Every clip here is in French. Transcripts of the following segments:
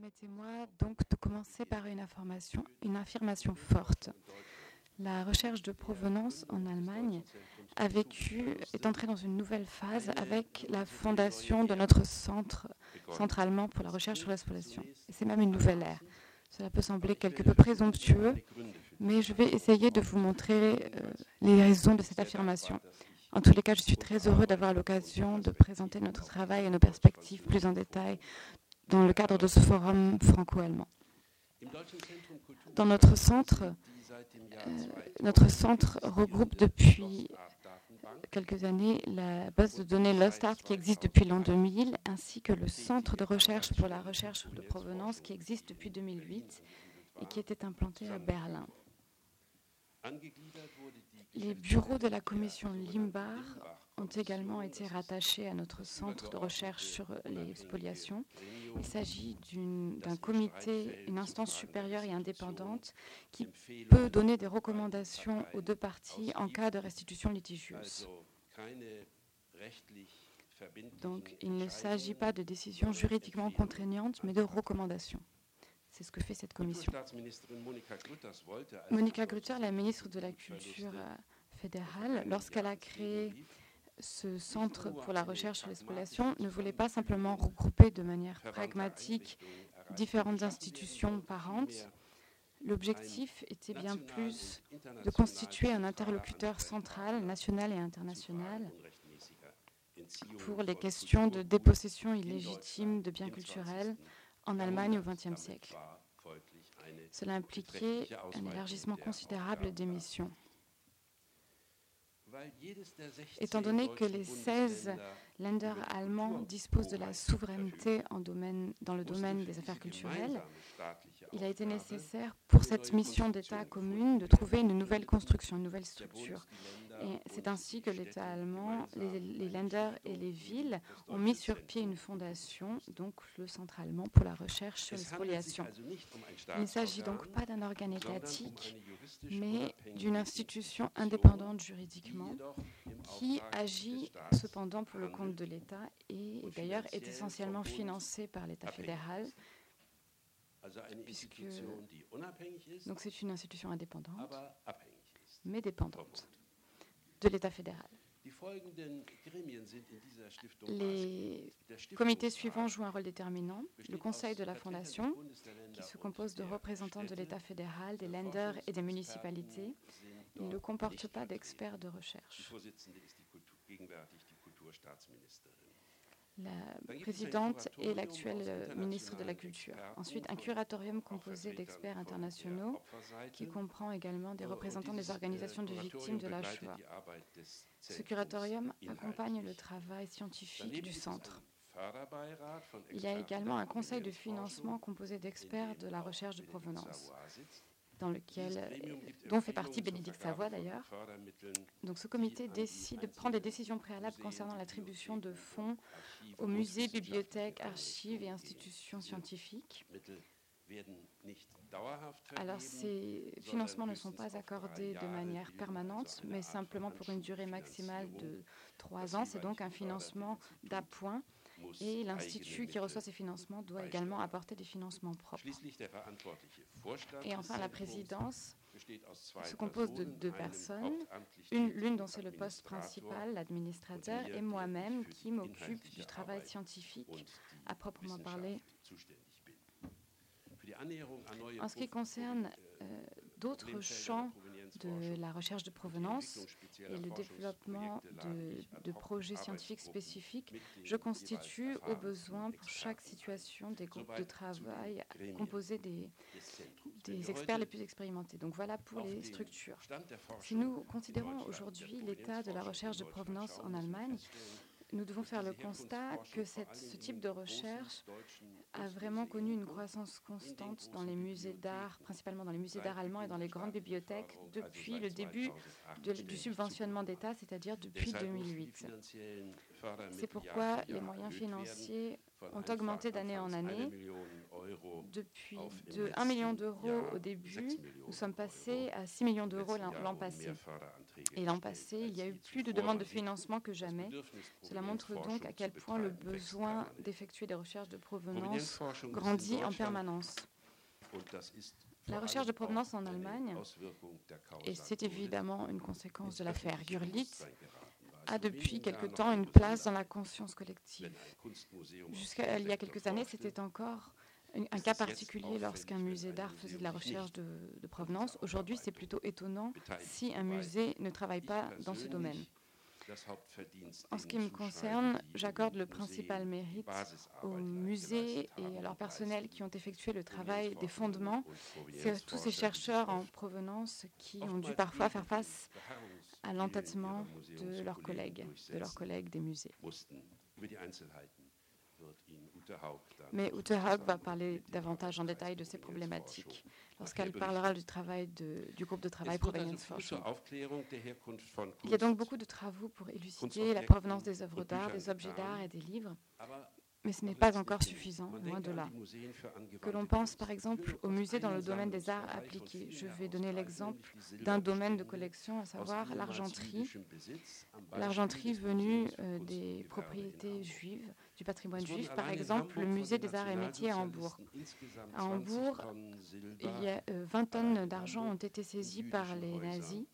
Permettez-moi donc de commencer par une affirmation forte. La recherche de provenance en Allemagne est entrée dans une nouvelle phase avec la fondation de notre centre allemand pour la recherche sur l'exploitation. Et c'est même une nouvelle ère. Cela peut sembler quelque peu présomptueux, mais je vais essayer de vous montrer les raisons de cette affirmation. En tous les cas, je suis très heureux d'avoir l'occasion de présenter notre travail et nos perspectives plus en détail dans le cadre de ce forum franco-allemand. Dans notre centre regroupe depuis quelques années la base de données Lost Art qui existe depuis l'an 2000, ainsi que le centre de recherche pour la recherche de provenance qui existe depuis 2008 et qui était implanté à Berlin. Les bureaux de la commission Limbach ont également été rattachés à notre centre de recherche sur les spoliations. Il s'agit d'un comité, une instance supérieure et indépendante qui peut donner des recommandations aux deux parties en cas de restitution litigieuse. Donc, il ne s'agit pas de décisions juridiquement contraignantes, mais de recommandations. C'est ce que fait cette commission. Monika Grutter, la ministre de la Culture fédérale, lorsqu'elle a créé ce centre pour la recherche sur l'exploitation, ne voulait pas simplement regrouper de manière pragmatique différentes institutions parentes. L'objectif était bien plus de constituer un interlocuteur central, national et international, pour les questions de dépossession illégitime de biens culturels en Allemagne au XXe siècle. Cela impliquait un élargissement considérable des missions. Étant donné que les 16 Länder allemands disposent de la souveraineté dans le domaine des affaires culturelles, il a été nécessaire pour cette mission d'État commune de trouver une nouvelle construction, une nouvelle structure. Et c'est ainsi que l'État allemand, les Länder et les villes ont mis sur pied une fondation, donc le Centre allemand pour la recherche sur les spoliations. Il ne s'agit donc pas d'un organe étatique, mais d'une institution indépendante juridiquement qui agit cependant pour le compte de l'État et d'ailleurs est essentiellement financée par l'État fédéral. Donc c'est une institution indépendante, mais dépendante de l'État fédéral. Les comités suivants jouent un rôle déterminant. Le Conseil de la Fondation, qui se compose de représentants de l'État fédéral, des Länder et des municipalités, il ne comporte pas d'experts de recherche. La présidente est l'actuelle ministre de la Culture. Ensuite, un curatorium composé d'experts internationaux qui comprend également des représentants des organisations de victimes de la Shoah. Ce curatorium accompagne le travail scientifique du centre. Il y a également un conseil de financement composé d'experts de la recherche de provenance, dont fait partie Bénédicte Savoie d'ailleurs. Donc ce comité prend des décisions préalables concernant l'attribution de fonds aux musées, bibliothèques, archives et institutions scientifiques. Alors ces financements ne sont pas accordés de manière permanente, mais simplement pour une durée maximale de 3 ans. C'est donc un financement d'appoint. Et l'institut qui reçoit ces financements doit également apporter des financements propres. Et enfin, la présidence se compose de 2 personnes, l'une dont c'est le poste principal, l'administrateur, et moi-même qui m'occupe du travail scientifique à proprement parler. En ce qui concerne d'autres champs de la recherche de provenance et le développement de projets scientifiques spécifiques, je constitue au besoin pour chaque situation des groupes de travail composés des experts les plus expérimentés. Donc voilà pour les structures. Si nous considérons aujourd'hui l'état de la recherche de provenance en Allemagne, nous devons faire le constat que ce type de recherche a vraiment connu une croissance constante dans les musées d'art, principalement dans les musées d'art allemands et dans les grandes bibliothèques depuis le début du subventionnement d'État, c'est-à-dire depuis 2008. C'est pourquoi les moyens financiers ont augmenté d'année en année. depuis de 1 million d'euros au début, nous sommes passés à 6 millions d'euros l'an passé. Et l'an passé, il y a eu plus de demandes de financement que jamais. Cela montre donc à quel point le besoin d'effectuer des recherches de provenance grandit en permanence. La recherche de provenance en Allemagne, et c'est évidemment une conséquence de l'affaire Gurlitt, a depuis quelque temps une place dans la conscience collective. Jusqu'à il y a quelques années, c'était encore un cas particulier lorsqu'un musée d'art faisait de la recherche de provenance. Aujourd'hui, c'est plutôt étonnant si un musée ne travaille pas dans ce domaine. En ce qui me concerne, j'accorde le principal mérite aux musées et à leur personnel qui ont effectué le travail des fondements. C'est tous ces chercheurs en provenance qui ont dû parfois faire face à l'entêtement de leurs collègues des musées. Mais Ute Haug va parler davantage en détail de ces problématiques lorsqu'elle parlera du groupe de travail Provenance Force. Il y a donc beaucoup de travaux pour élucider la provenance des œuvres d'art, des objets d'art et des livres, mais ce n'est pas encore suffisant, loin de là. Que l'on pense par exemple aux musées dans le domaine des arts appliqués. Je vais donner l'exemple d'un domaine de collection, à savoir l'argenterie. L'argenterie venue des propriétés juives, du patrimoine juif, par exemple le musée des arts et métiers à Hambourg. À Hambourg, 20 tonnes d'argent ont été saisies par les nazis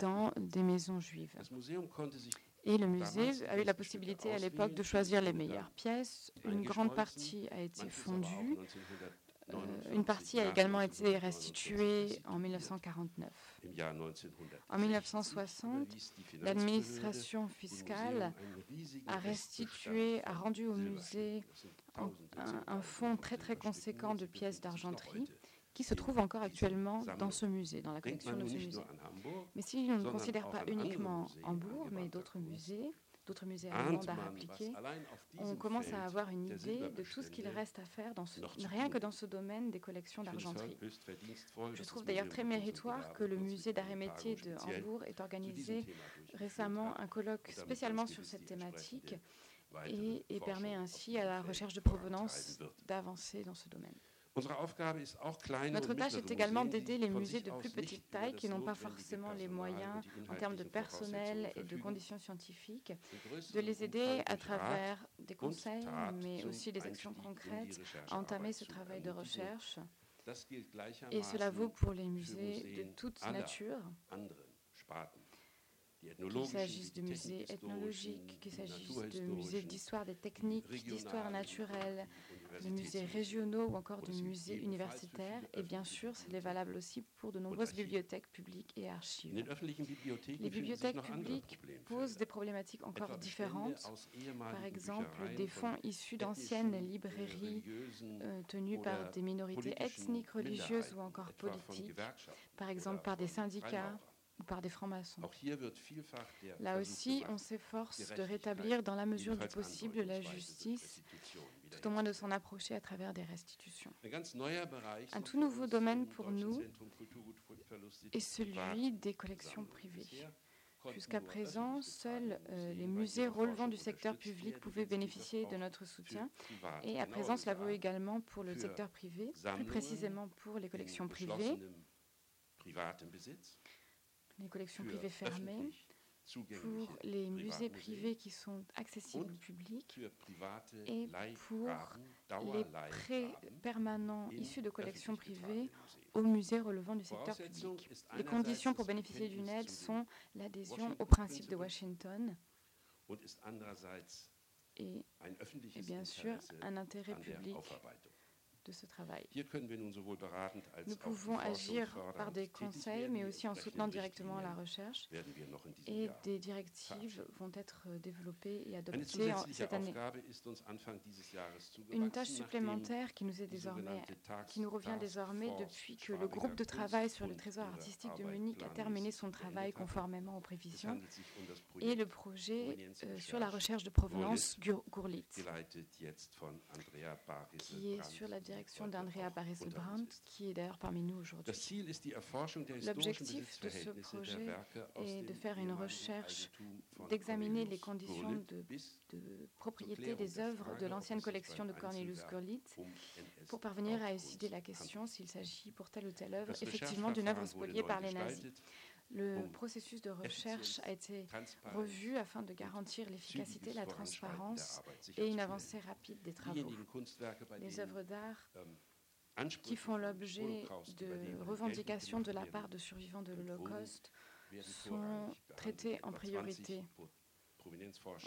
dans des maisons juives. Et le musée a eu la possibilité à l'époque de choisir les meilleures pièces. Une grande partie a été fondue. Une partie a également été restituée en 1949. En 1960, l'administration fiscale a rendu au musée un fonds très très conséquent de pièces d'argenterie qui se trouve encore actuellement dans ce musée, dans la collection de ce musée. Mais si on ne considère pas uniquement Hambourg, mais d'autres musées allemands d'art appliqué, on commence à avoir une idée de tout ce qu'il reste à faire, rien que dans ce domaine des collections d'argenterie. Je trouve d'ailleurs très méritoire que le musée d'art et métiers de Hambourg ait organisé récemment un colloque spécialement sur cette thématique et permet ainsi à la recherche de provenance d'avancer dans ce domaine. Notre tâche est également d'aider les musées de plus petite taille qui n'ont pas forcément les moyens en termes de personnel et de conditions scientifiques, de les aider à travers des conseils, mais aussi des actions concrètes, à entamer ce travail de recherche. Et cela vaut pour les musées de toute nature, qu'il s'agisse de musées ethnologiques, qu'il s'agisse de musées d'histoire des techniques, d'histoire naturelle, de musées régionaux ou encore de musées universitaires. Et bien sûr, c'est valable aussi pour de nombreuses bibliothèques publiques et archives. Les bibliothèques publiques posent des problématiques encore différentes. Par exemple, des fonds issus d'anciennes librairies tenues par des minorités ethniques, religieuses ou encore politiques, par exemple par des syndicats ou par des francs-maçons. Là aussi, on s'efforce de rétablir dans la mesure du possible la justice, tout au moins de s'en approcher à travers des restitutions. Un tout nouveau domaine pour nous est celui des collections privées. Jusqu'à présent, seuls les musées relevant du secteur public pouvaient bénéficier de notre soutien. Et à présent, cela vaut également pour le secteur privé, plus précisément pour les collections privées, les collections privées fermées, pour les musées privés qui sont accessibles au public et pour les prêts permanents issus de collections privées aux musées relevant du secteur public. Les conditions pour bénéficier d'une aide sont l'adhésion au principe de Washington et bien sûr un intérêt public de ce travail. Nous pouvons agir par des conseils, mais aussi en soutenant directement la recherche, et des directives vont être développées et adoptées cette année. Une tâche supplémentaire qui nous revient désormais depuis que le groupe de travail sur le trésor artistique de Munich a terminé son travail conformément aux prévisions, et le projet sur la recherche de provenance Gurlitt, qui est sur la direction d'Andrea Baris-Brandt, qui est d'ailleurs parmi nous aujourd'hui. L'objectif de ce projet est de faire une recherche, d'examiner les conditions de propriété des œuvres de l'ancienne collection de Cornelius Gurlitt pour parvenir à élucider la question s'il s'agit pour telle ou telle œuvre effectivement d'une œuvre spoliée par les nazis. Le processus de recherche a été revu afin de garantir l'efficacité, la transparence et une avancée rapide des travaux. Les œuvres d'art qui font l'objet de revendications de la part de survivants de l'Holocauste sont traitées en priorité.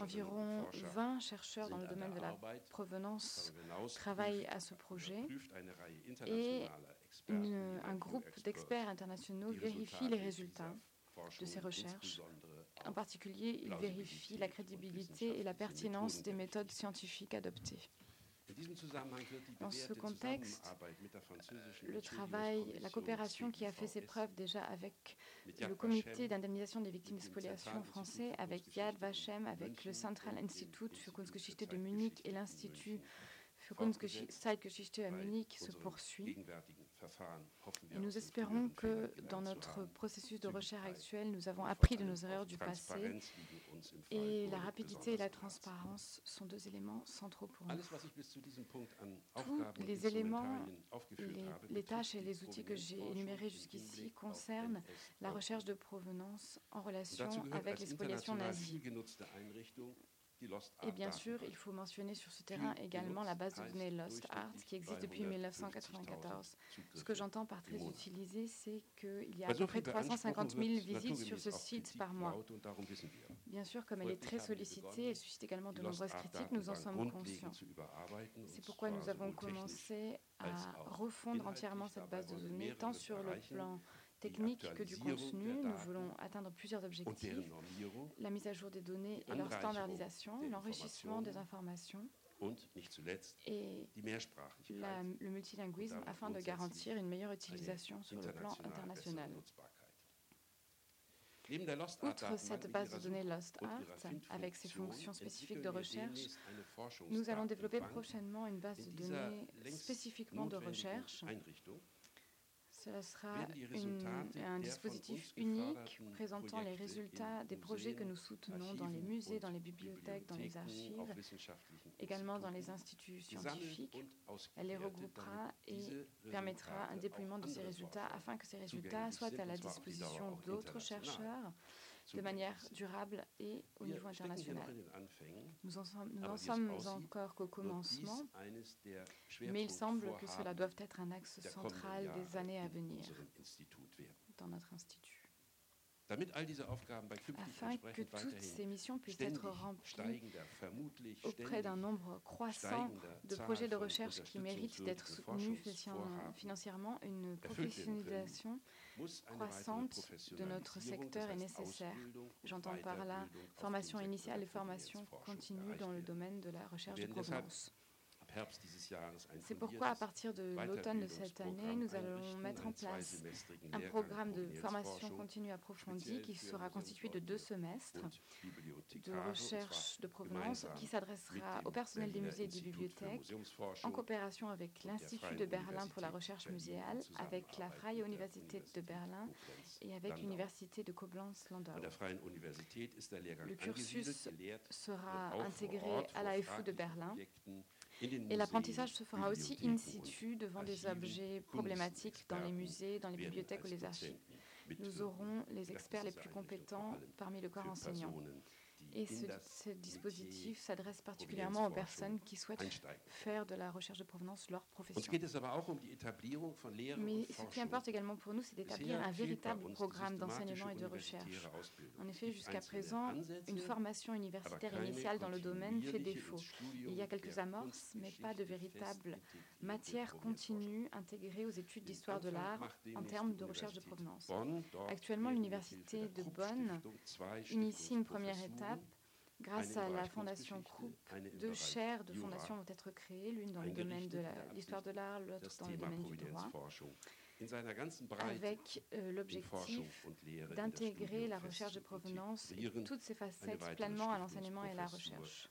Environ 20 chercheurs dans le domaine de la provenance travaillent à ce projet et un groupe d'experts internationaux vérifie les résultats de ces recherches. En particulier, ils vérifient la crédibilité et la pertinence des méthodes scientifiques adoptées. Dans ce contexte, le travail, la coopération qui a fait ses preuves déjà avec le comité d'indemnisation des victimes d'espoliation français, avec Yad Vashem, avec le Central Institute für Kunstgeschichte de Munich et l'Institut für Kunstgeschichte à Munich se poursuit. Et nous espérons que dans notre processus de recherche actuel, nous avons appris de nos erreurs du passé et la rapidité et la transparence sont deux éléments centraux pour nous. Tous les éléments, les tâches et les outils que j'ai énumérés jusqu'ici concernent la recherche de provenance en relation avec les spoliations nazies. Et bien sûr, il faut mentionner sur ce terrain également la base de données Lost Art qui existe depuis 1994. Ce que j'entends par très utilisé, c'est qu'il y a à peu près 350 000 visites sur ce site par mois. Bien sûr, comme elle est très sollicitée, elle suscite également de nombreuses critiques, nous en sommes conscients. C'est pourquoi nous avons commencé à refondre entièrement cette base de données, tant sur le plan technique que du contenu. Nous voulons atteindre plusieurs objectifs: la mise à jour des données et leur standardisation, l'enrichissement des informations et le multilinguisme afin de garantir une meilleure utilisation sur le plan international. Outre cette base de données Lost Art, avec ses fonctions spécifiques de recherche, nous allons développer prochainement une base de données spécifiquement de recherche. Cela sera un dispositif unique présentant les résultats des projets que nous soutenons dans les musées, dans les bibliothèques, dans les archives, également dans les instituts scientifiques. Elle les regroupera et permettra un déploiement de ces résultats afin que ces résultats soient à la disposition d'autres chercheurs de manière durable et au niveau international. Nous n'en sommes encore qu'au commencement, mais il semble que cela doive être un axe central des années à venir dans notre institut. Afin que toutes ces missions puissent être remplies auprès d'un nombre croissant de projets de recherche qui méritent d'être soutenus financièrement, une professionnalisation croissante de notre secteur est nécessaire. J'entends par là formation initiale et formation continue dans le domaine de la recherche de provenance. C'est pourquoi, à partir de l'automne de cette année, nous allons mettre en place un programme de formation continue approfondie qui sera constitué de 2 semestres de recherche de provenance qui s'adressera au personnel des musées et des bibliothèques en coopération avec l'Institut de Berlin pour la recherche muséale, avec la Freie Universität de Berlin et avec l'Université de Koblenz-Landau. Le cursus sera intégré à la FU de Berlin. Et l'apprentissage se fera aussi in situ devant des objets problématiques dans les musées, dans les bibliothèques ou les archives. Nous aurons les experts les plus compétents parmi le corps enseignant. Et ce dispositif s'adresse particulièrement aux personnes qui souhaitent faire de la recherche de provenance leur profession. Mais ce qui importe également pour nous, c'est d'établir un véritable programme d'enseignement et de recherche. En effet, jusqu'à présent, une formation universitaire initiale dans le domaine fait défaut. Il y a quelques amorces, mais pas de véritable matière continue intégrée aux études d'histoire de l'art en termes de recherche de provenance. Actuellement, l'université de Bonn initie une première étape. Grâce à la fondation Krupp, 2 chaires de fondation vont être créées, l'une dans le domaine de l'histoire de l'art, l'autre dans le domaine du droit, avec l'objectif d'intégrer la recherche de provenance et toutes ses facettes pleinement à l'enseignement et à la recherche.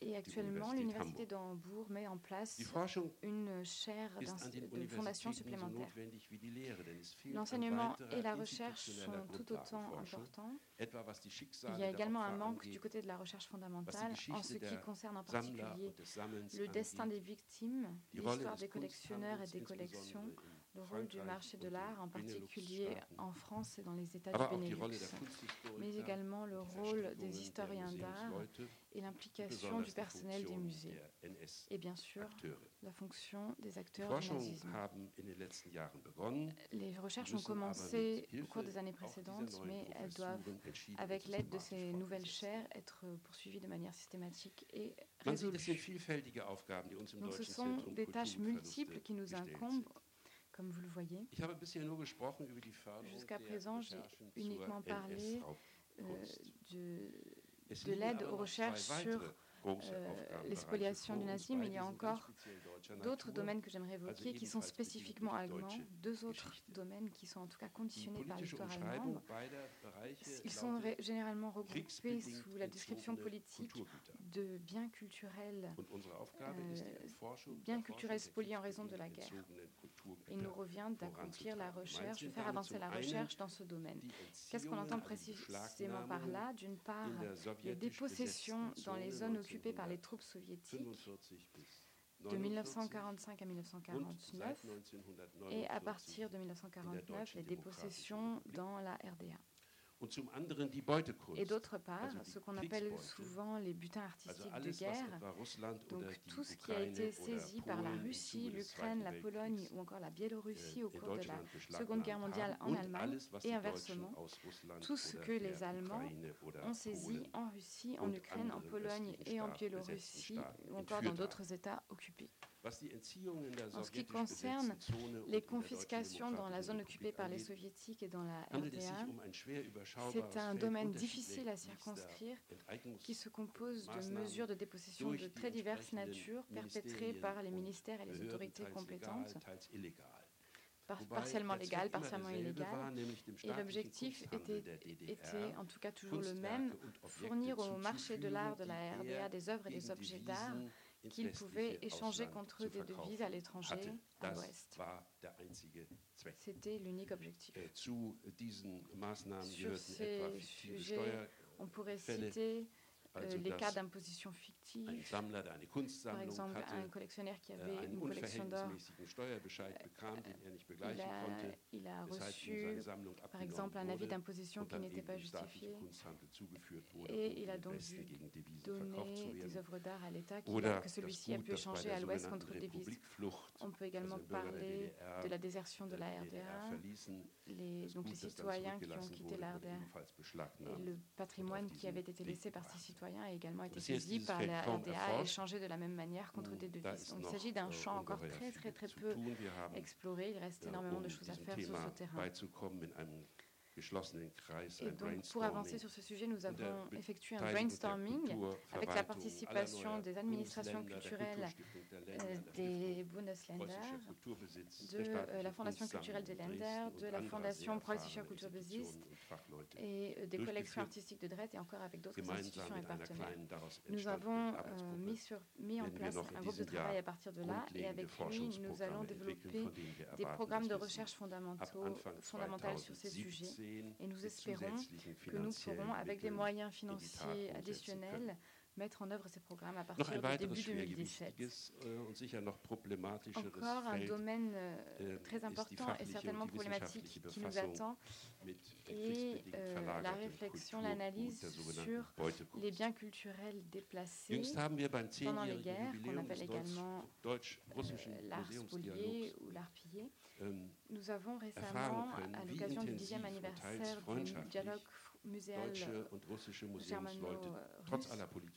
Et actuellement, l'université d'Hambourg met en place une chaire de fondation supplémentaire. L'enseignement et la recherche sont tout autant importants. Il y a également un manque du côté de la recherche fondamentale en ce qui concerne en particulier le destin des victimes, l'histoire des collectionneurs et des collections, le rôle du marché de l'art, en particulier en France et dans les États du Benelux, mais également le rôle des historiens d'art et l'implication du personnel des musées, et bien sûr la fonction des acteurs du nazisme. Les recherches ont commencé au cours des années précédentes, mais elles doivent, avec l'aide de ces nouvelles chaires, être poursuivies de manière systématique et résolue. Donc ce sont des tâches multiples qui nous incombent, comme vous le voyez. Jusqu'à présent, j'ai uniquement parlé de l'aide aux recherches sur les spoliations du nazisme, mais il y a encore d'autres domaines que j'aimerais évoquer qui sont spécifiquement allemands, deux autres domaines qui sont en tout cas conditionnés par l'histoire allemande. Ils sont généralement regroupés sous la description politique de biens culturels spoliés en raison de la guerre. Il nous revient d'accomplir la recherche, de faire avancer la recherche dans ce domaine. Qu'est-ce qu'on entend précisément par là? D'une part, les dépossessions dans les zones occupées par les troupes soviétiques de 1945 à 1949 et à partir de 1949 les dépossessions dans la RDA. Et d'autre part, ce qu'on appelle souvent les butins artistiques de guerre, donc tout ce qui a été saisi par la Russie, l'Ukraine, la Pologne ou encore la Biélorussie au cours de la Seconde Guerre mondiale en Allemagne et inversement, tout ce que les Allemands ont saisi en Russie, en Ukraine, en Pologne et en Biélorussie ou encore dans d'autres États occupés. En ce qui concerne les confiscations dans la zone occupée par les Soviétiques et dans la RDA, c'est un domaine difficile à circonscrire qui se compose de mesures de dépossession de très diverses natures perpétrées par les ministères et les autorités compétentes, partiellement légales, partiellement illégales. Et l'objectif était en tout cas toujours le même, fournir au marché de l'art de la RDA des œuvres et des objets d'art qu'ils pouvaient échanger contre eux des devises à l'étranger, à l'Ouest. C'était l'unique objectif. Sur ces sujets, on pourrait citer les cas d'imposition fictive, par exemple un collectionneur qui avait une collection d'or, il a reçu par exemple un avis d'imposition qui n'était pas justifié et il a donc dû donner des œuvres d'art à l'État que celui-ci a pu échanger à l'Ouest contre des devises. On peut également parler de la désertion de la RDA, donc les citoyens qui ont quitté la RDA et le patrimoine qui avait été laissé par ces citoyens a également été saisi par la RDA et échangé de la même manière contre des devises. Donc, il s'agit d'un champ encore très, très, très peu exploré. Il reste énormément de choses à faire sur ce terrain. Et donc, pour avancer sur ce sujet, nous avons effectué un brainstorming avec la participation des administrations culturelles des Bundesländer, de la Fondation culturelle des Länder, de la Fondation Preußischer Kulturbesitz et des collections artistiques de Dresde et encore avec d'autres institutions et partenaires. Nous avons mis en place un groupe de travail à partir de là et avec lui, nous allons développer des programmes de recherche fondamentale sur ces sujets. Et nous espérons que nous pourrons, avec des moyens financiers additionnels, mettre en œuvre ces programmes à partir du début 2017. Encore un domaine très important et certainement problématique qui nous attend est la réflexion, l'analyse sur les biens culturels déplacés pendant les guerres, qu'on appelle également l'art spolié ou l'art pillé. Nous avons récemment, à l'occasion du 10e anniversaire du dialogue muséal germano-russe,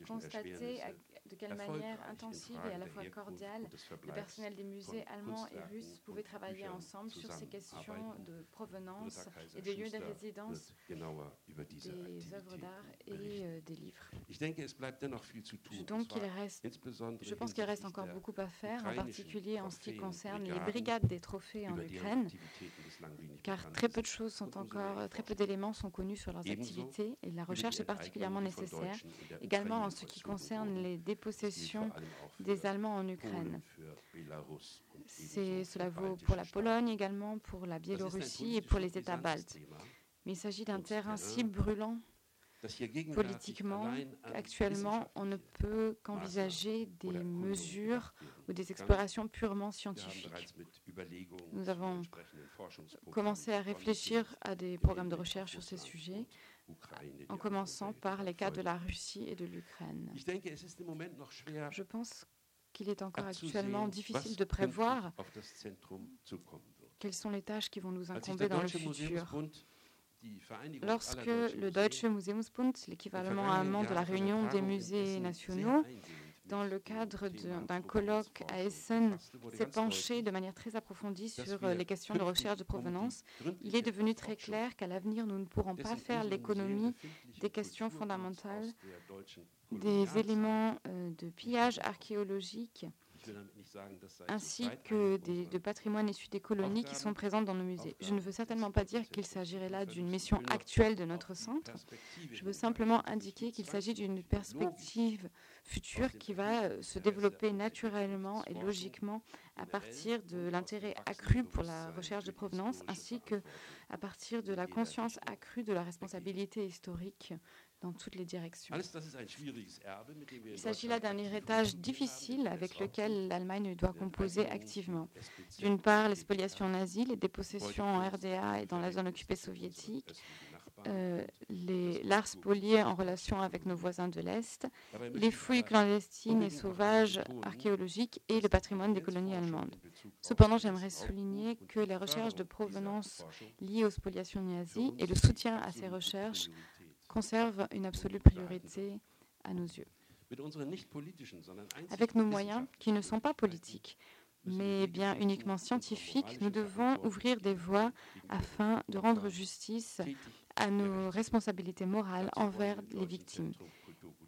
constaté de quelle manière intensive et à la fois cordiale le personnel des musées allemands et russes pouvait travailler ensemble sur ces questions de provenance et des lieux de résidence des œuvres d'art et des livres. Je pense qu'il reste encore beaucoup à faire, en particulier en ce qui concerne les brigades des trophées en Ukraine, car très peu d'éléments sont connus sur leurs activités et la recherche est particulièrement nécessaire. Également en ce qui concerne les possessions des Allemands en Ukraine. Cela vaut pour la Pologne également, pour la Biélorussie et pour les États baltes. Mais il s'agit d'un terrain si brûlant politiquement qu'actuellement, on ne peut qu'envisager des mesures ou des explorations purement scientifiques. Nous avons commencé à réfléchir à des programmes de recherche sur ces sujets, en commençant par les cas de la Russie et de l'Ukraine. Je pense qu'il est encore actuellement difficile de prévoir quelles sont les tâches qui vont nous incomber dans le futur. Lorsque le Deutsche Museumsbund, l'équivalent allemand de la réunion des musées nationaux, dans le cadre d'un colloque à Essen, s'est penché de manière très approfondie sur les questions de recherche de provenance, il est devenu très clair qu'à l'avenir, nous ne pourrons pas faire l'économie des questions fondamentales, des éléments de pillage archéologique, ainsi que de patrimoine issu des colonies qui sont présentes dans nos musées. Je ne veux certainement pas dire qu'il s'agirait là d'une mission actuelle de notre centre. Je veux simplement indiquer qu'il s'agit d'une perspective future qui va se développer naturellement et logiquement à partir de l'intérêt accru pour la recherche de provenance, ainsi qu'à partir de la conscience accrue de la responsabilité historique dans toutes les directions. Il s'agit là d'un héritage difficile avec lequel l'Allemagne doit composer activement. D'une part, les spoliations nazies, les dépossessions en RDA et dans la zone occupée soviétique, l'art spolié en relation avec nos voisins de l'Est, les fouilles clandestines et sauvages archéologiques et le patrimoine des colonies allemandes. Cependant, j'aimerais souligner que les recherches de provenance liées aux spoliations nazies et le soutien à ces recherches conserve une absolue priorité à nos yeux. Avec nos moyens, qui ne sont pas politiques, mais bien uniquement scientifiques, nous devons ouvrir des voies afin de rendre justice à nos responsabilités morales envers les victimes.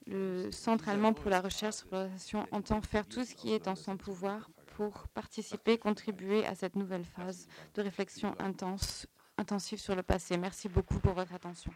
Le Centre allemand pour la recherche sur l'exploration entend faire tout ce qui est en son pouvoir pour participer et contribuer à cette nouvelle phase de réflexion intensive sur le passé. Merci beaucoup pour votre attention.